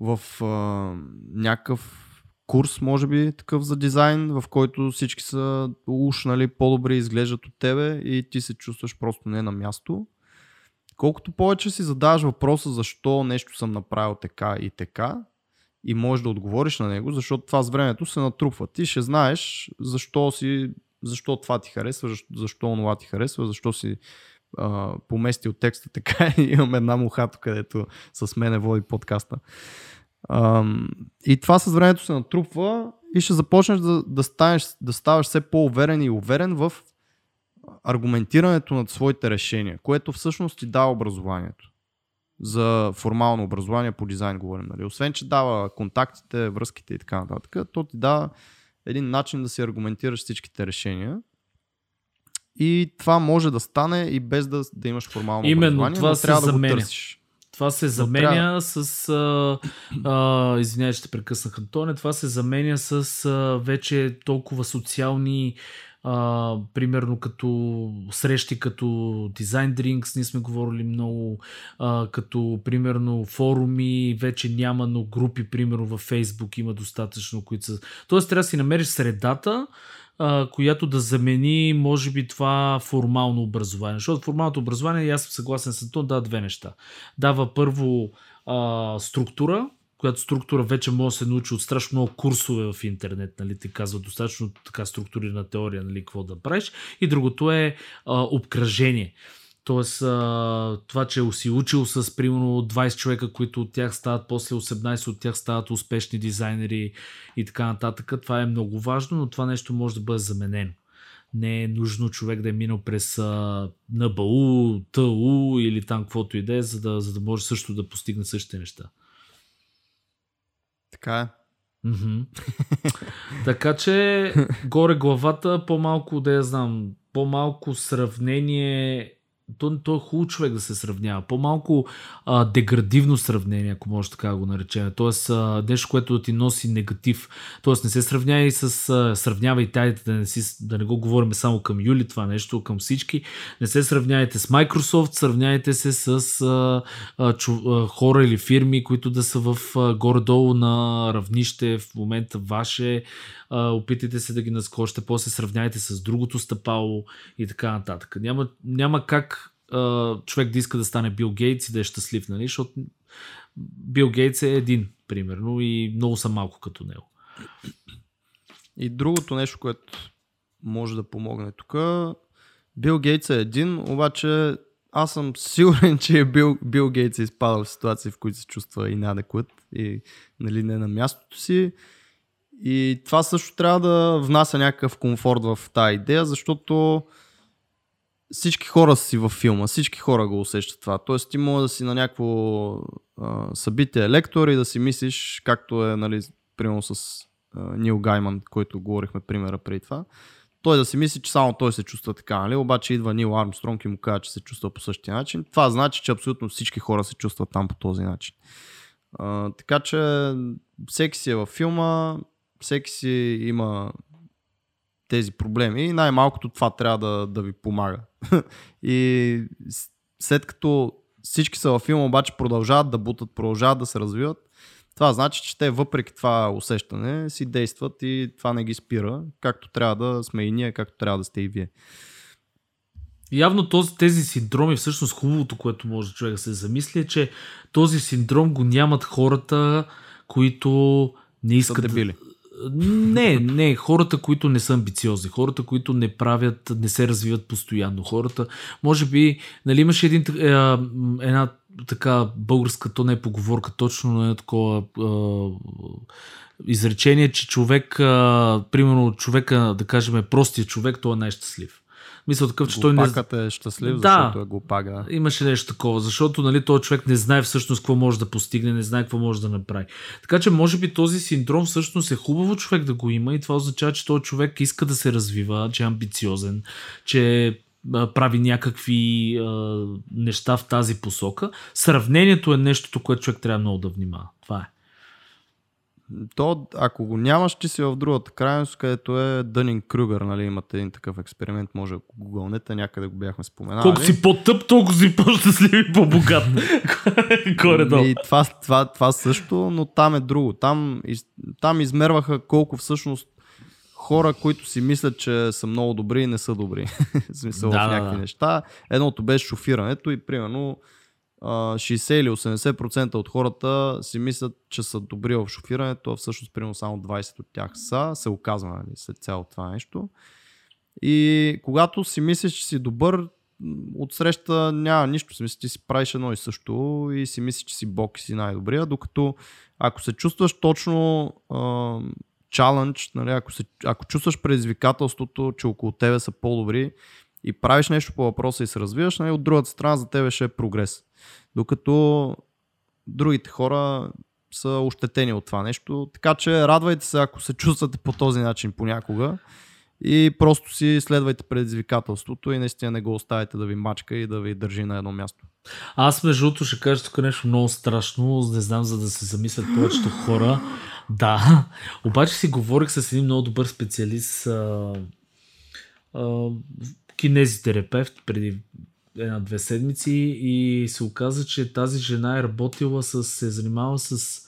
в а, някакъв курс, може би, такъв за дизайн, в който всички са уж, нали, по-добре изглеждат от тебе и ти се чувстваш просто не на място. Колкото повече си задаваш въпроса защо нещо съм направил така и така и можеш да отговориш на него, защото това с времето се натрупва. Ти ще знаеш защо, си, защо това ти харесва, защо, защо онова ти харесва, защо си Uh, поместил текста така. Имам една мухато, където с мене води подкаста. Uh, и това с времето се натрупва и ще започнеш да, да, станеш, да ставаш все по-уверен и уверен в аргументирането над своите решения, което всъщност ти дава образованието. За формално образование по дизайн говорим. Нали? Освен, че дава контактите, връзките и така нататък, то ти дава един начин да си аргументираш всичките решения. И това може да стане и без да, да имаш формално именно, образование, това но се трябва заменя. Да го търсиш. Това се заменя трябва... с... А, а, извинявай, ще прекъснах, Антоне. Това се заменя с а, вече толкова социални, а, примерно като срещи, като Design Drinks, ние сме говорили много, а, като примерно форуми, вече няма, но групи, примерно във Facebook има достатъчно, които са... Тоест трябва да си намериш средата, която да замени, може би, това формално образование. Защото формалното образование, аз съм съгласен с Антон, дава две неща. Дава първо а, структура, която структура вече може да се научи от страшно много курсове в интернет, нали, ти казва достатъчно така структурирана теория, нали, какво да правиш. И другото е а, обкръжение. Тоест, това, че си учил с примерно двайсет човека, които от тях стават, после осемнайсет от тях стават успешни дизайнери и така нататък. Това е много важно, но това нещо може да бъде заменено. Не е нужно човек да е минал през Н Б У, Т А У или там каквото и да е, за да, за да може също да постигне същите неща. Така е. Mm-hmm. Така че, горе главата, по-малко да я знам, по-малко сравнение... То, то е хубаво човек да се сравнява. По-малко а, деградивно сравнение, ако може така да го наречем. Тоест, а, нещо, което да ти носи негатив. Тоест, не се сравнява и с... А, сравнява и тайдите, да не, си, да не го говорим само към Юли, това нещо, към всички. Не се сравняйте с Microsoft, сравняйте се с а, а, чу, а, хора или фирми, които да са в а, горе-долу на равнище в момента ваше. А, опитайте се да ги наскочите, после сравняйте с другото стъпало и така нататък. Няма, няма как а, човек да иска да стане Бил Гейтс и да е щастлив, нали? Защото Бил Гейтс е един, примерно, и много са малко като него. И другото нещо, което може да помогне тук, Бил Гейтс е един, обаче аз съм сигурен, че Бил, Бил Гейтс е изпадал в ситуации, в които се чувства инадекват и, нали, не на мястото си. И това също трябва да внася някакъв комфорт в тази идея, защото всички хора си във филма, всички хора го усещат това. Тоест ти може да си на някакво а, събитие, лектор и да си мислиш, както е, нали, примерно с а, Нил Гайман, който говорихме примера преди това. Той да си мисли, че само той се чувства така, нали? Обаче идва Нил Армстронг и му казва, че се чувства по същия начин. Това значи, че абсолютно всички хора се чувстват там по този начин. А, така че всеки си е във филма, всеки си има тези проблеми и най-малкото това трябва да, да ви помага. И след като всички са във филма, обаче продължават да бутат, продължават да се развиват, това значи, че те въпреки това усещане си действат и това не ги спира, както трябва да сме и ние, както трябва да сте и вие. Явно този, тези синдроми, всъщност хубавото, което може човек да се замисли, е, че този синдром го нямат хората, които не искат да... Не, не, хората, които не са амбициозни, хората, които не правят, не се развиват постоянно, хората, може би, нали, имаше един, е, една така българска, то не е поговорка точно, но е такова е, изречение, че човек, е, примерно човека, да кажем, простия човек, той е най-щастлив. Мисля такъв, че той не... Глупакът е щастлив, защото да, е глупак. Да, имаше нещо такова, защото, нали, този човек не знае всъщност какво може да постигне, не знае какво може да направи. Така че може би този синдром всъщност е хубаво човек да го има и това означава, че този човек иска да се развива, че е амбициозен, че прави някакви а, неща в тази посока. Сравнението е нещото, което човек трябва много да внимава. Това е. То, ако го нямаш, ти си в другата крайност, където е Dunning Kruger, нали, имате един такъв експеримент, може да го гугълнете, някъде го бяхме споменали. Колко си по-тъп, толкова си по-щастлив и по-богат. И това, това, това също, но там е друго. Там, из, там измерваха колко всъщност хора, които си мислят, че са много добри и не са добри. В смисъл, да, в някакви да. неща. Едното беше шофирането и примерно шейсет или осемдесет процента от хората си мислят, че са добри в шофирането, а всъщност примерно само двайсет от тях са, се оказва, нали, след цяло това нещо. И когато си мислиш, че си добър, отсреща няма нищо, си мислиш, че си правиш едно и също и си мислиш, че си бог и си най-добрия, докато ако се чувстваш точно чалъндж, нали, ако, ако чувстваш предизвикателството, че около тебе са по-добри и правиш нещо по въпроса и се развиваш, нали, от другата страна за тебе ще е прогрес. Докато другите хора са ощетени от това нещо. Така че радвайте се, ако се чувствате по този начин понякога и просто си следвайте предизвикателството и наистина не го оставяйте да ви мачка и да ви държи на едно място. Аз между другото ще кажа тук нещо много страшно, не знам, за да се замислят повечето хора. Да, обаче си говорих с един много добър специалист, а, а, кинезитерапевт преди една-две седмици и се оказа, че тази жена е работила с, се занимава с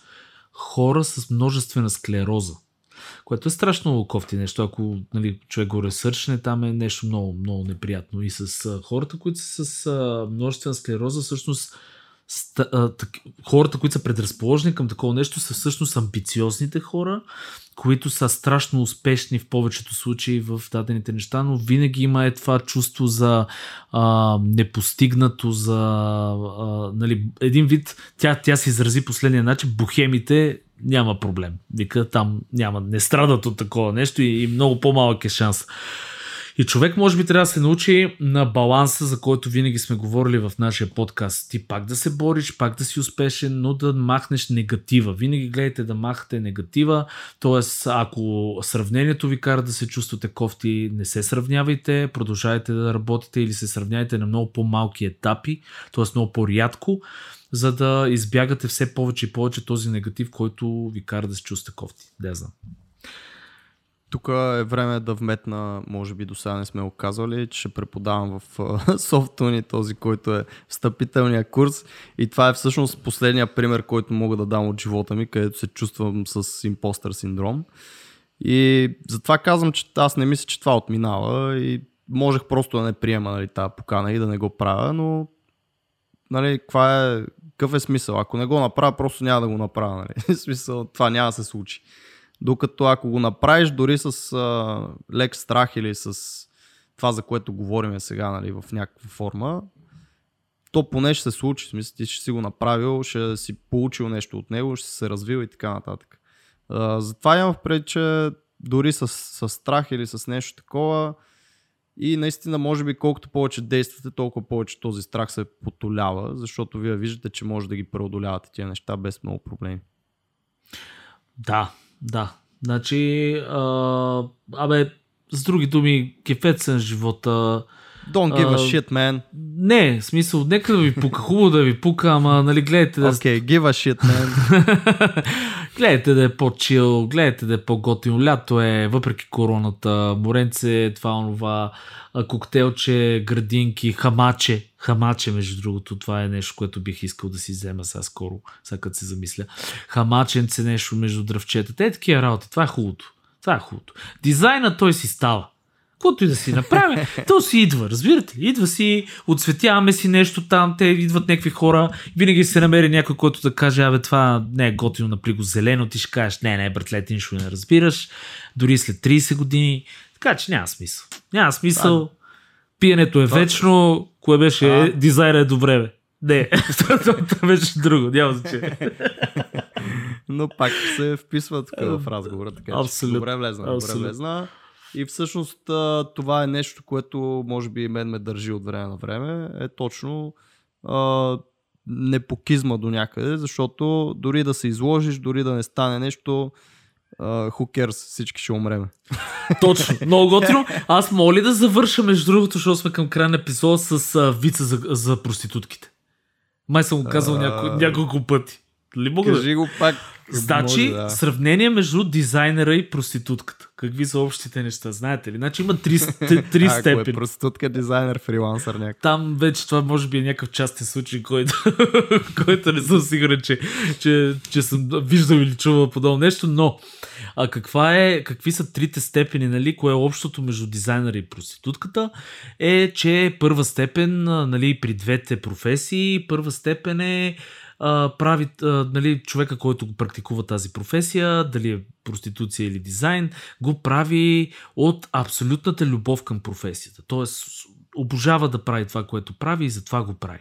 хора с множествена склероза, което е страшно кофти нещо. Ако, нали, човек го ресърчне, там е нещо много, много неприятно. И с хората, които са с множествена склероза, всъщност хората, които са предразположени към такова нещо, са всъщност амбициозните хора, които са страшно успешни в повечето случаи в дадените неща, но винаги има е това чувство за а, непостигнато, за а, нали, един вид, тя, тя се изрази последния начин, бухемите няма проблем. Вика, там няма, не страдат от такова нещо и, и много по-малък е шанс. И човек може би трябва да се научи на баланса, за който винаги сме говорили в нашия подкаст. Ти пак да се бориш, пак да си успешен, но да махнеш негатива. Винаги гледайте да махате негатива, т.е. ако сравнението ви кара да се чувствате кофти, не се сравнявайте, продължавайте да работите или се сравняйте на много по-малки етапи, т.е. много по-рядко, за да избягате все повече и повече този негатив, който ви кара да се чувствате кофти. Да, знам. Тук е време да вметна, може би до сега не сме оказвали, че ще преподавам в SoftUni този, който е встъпителния курс и това е всъщност последния пример, който мога да дам от живота ми, където се чувствам с импостър синдром и затова казвам, че аз не мисля, че това отминава и можех просто да не приема, нали, тази покана и да не го правя, но нали, каква е, какъв е смисъл? Ако не го направя, просто няма да го направя. Нали? Смисъл, това няма да се случи. Докато ако го направиш дори с а, лек страх или с това, за което говорим сега, нали, в някаква форма, то поне ще се случи. В смисъл, ти ще си го направил, ще си получил нещо от него, ще се развил и така нататък. А, затова имам впред, че дори с, с страх или с нещо такова, и наистина, може би, колкото повече действате, толкова повече този страх се потолява, защото вие виждате, че може да ги преодолявате тия неща без много проблеми. Да, да. Значи, а, абе, с други думи, кефет съм живота. Don't give a shit, man. Не, в смисъл, нека да ви пука, хубаво да ви пука, ама, нали, гледайте да... Окей, okay, give a shit, man. Гледайте да е по-чил, гледайте да е по-готино. Лято е, въпреки короната, моренце, това, онова, коктейлче, градинки, хамаче. Хамаче, между другото, това е нещо, което бих искал да си взема сега скоро, сега като се замисля. Хамаченце, нещо между дръвчета. Те е такива работи, това е хубавото. Това е хубавото. Дизайна той си става. Каквото и да си направим, то си идва, разбирате ли? Идва си, отцветяваме си нещо там, те идват някакви хора, винаги се намери някой, който да каже, абе, това не е готино на плиго зелено, ти ще кажеш, не, не, братле, ти нищо не разбираш, дори след трийсет години, така че няма смисъл. Няма смисъл, пиенето е вечно, кое беше, дизайна е до време. Не, това беше друго, няма значение. Но пак се вписват в разговора, така че добре влезна, добре влезна. И всъщност това е нещо, което може би мен ме държи от време на време, е точно а, непокизма до някъде, защото дори да се изложиш, дори да не стане нещо, хукерс, всички ще умреме. Точно, много готино. Аз мога ли да завърша, между другото, защото сме към края на епизода, с а, вица за, за проститутките. Май съм го казал а... няколко, няколко пъти. Кажи го пак. Значи, да. Сравнение между дизайнера и проститутката. Какви са общите неща, знаете ли? Значи има три, три а, степени. Ако е проститутка, дизайнер, фрилансър някакъв. Там вече това може би е някакъв частен случай, който, който не съм сигурен, че, че, че съм виждал или чувал подобно нещо, но а каква е, какви са трите степени, нали? Кое е общото между дизайнера и проститутката? Е, че първа степен, нали, при двете професии, първа степен е прави, нали, човека, който го практикува тази професия, дали е проституция или дизайн, го прави от абсолютната любов към професията. Тоест, обожава да прави това, което прави и затова го прави.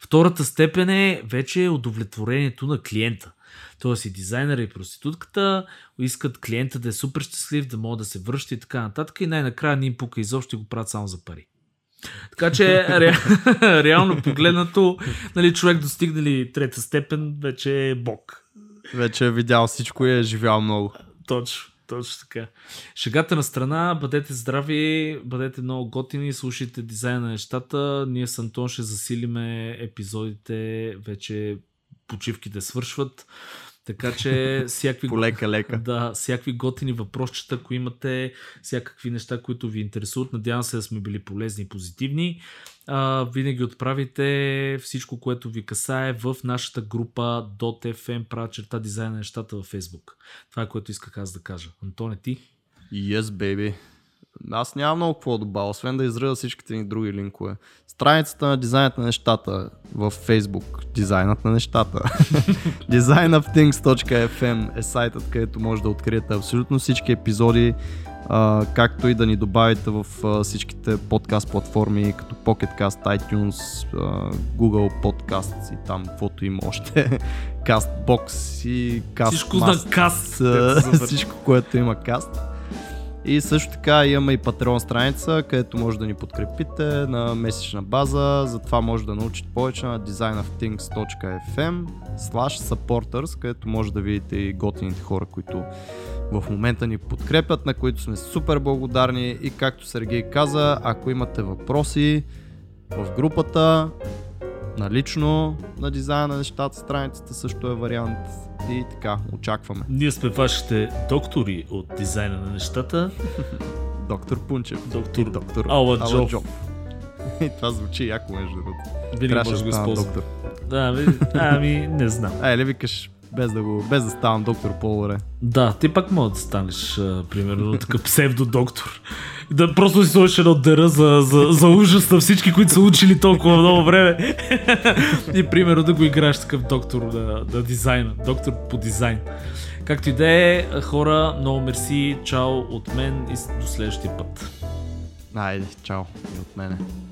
Втората степен е вече удовлетворението на клиента. Тоест и дизайнера и проститутката искат клиента да е супер щастлив, да може да се връща и така нататък, и най-накрая не им пука изобщо и го правят само за пари. Така че ре, реално погледнато, нали, човек достигна ли трета степен, вече е бог. Вече е видял всичко и е живял много. Точно, точно така. Шегата на страна, бъдете здрави, бъдете много готини, слушайте дизайна на нещата. Ние с Антон ще засилиме епизодите, вече почивките свършват. Така че всякакви, полека, лека. Да, всякакви готини въпросчета, ако имате, всякакви неща, които ви интересуват, надявам се да сме били полезни и позитивни. А, винаги отправите всичко, което ви касае в нашата група .fm права черта дизайн на нещата във Facebook. Това е, което исках аз да кажа. Антоне, ти? Yes, baby. Аз нямам много какво добавя, освен да изръда всичките ни други линкове. Страницата на дизайнът на нещата в Facebook, дизайнът на нещата. дизайн оф тингс точка еф ем е сайтът, където може да откриете абсолютно всички епизоди, както и да ни добавите в всичките подкаст платформи, като Pocket Cast, iTunes, Google Podcasts и там, каквото има още. Cast Box и Cast всичко Master. Всичко на Cast. Всичко, което има Cast. И също така имаме и Patreon страница, където може да ни подкрепите на месечна база. Затова може да научите повече на дизайн оф тингс точка еф ем слаш сапортърс, където може да видите и готините хора, които в момента ни подкрепят, на които сме супер благодарни. И както Сергей каза, ако имате въпроси в групата, на лично, на дизайна на нещата, страницата също е вариант. И така, очакваме. Ние сме вашите доктори от дизайна на нещата. Доктор Пунчев. Доктор, доктор Аладжов. И това звучи яко, между другото. Винаги може да го използвам. Да, ами, не знам. А, или викаш без да, го, без да ставам доктор по-добре. Да, ти пак мога да станеш, а, примерно, такъв псевдодоктор. Да просто си сложиш едно дъра за, за, за ужас на всички, които са учили толкова много време. И примерно да го играеш такъв доктор на, на дизайна, доктор по дизайн. Както и да е, хора, много мерси, чао от мен и до следващия път. Айде, чао от мене.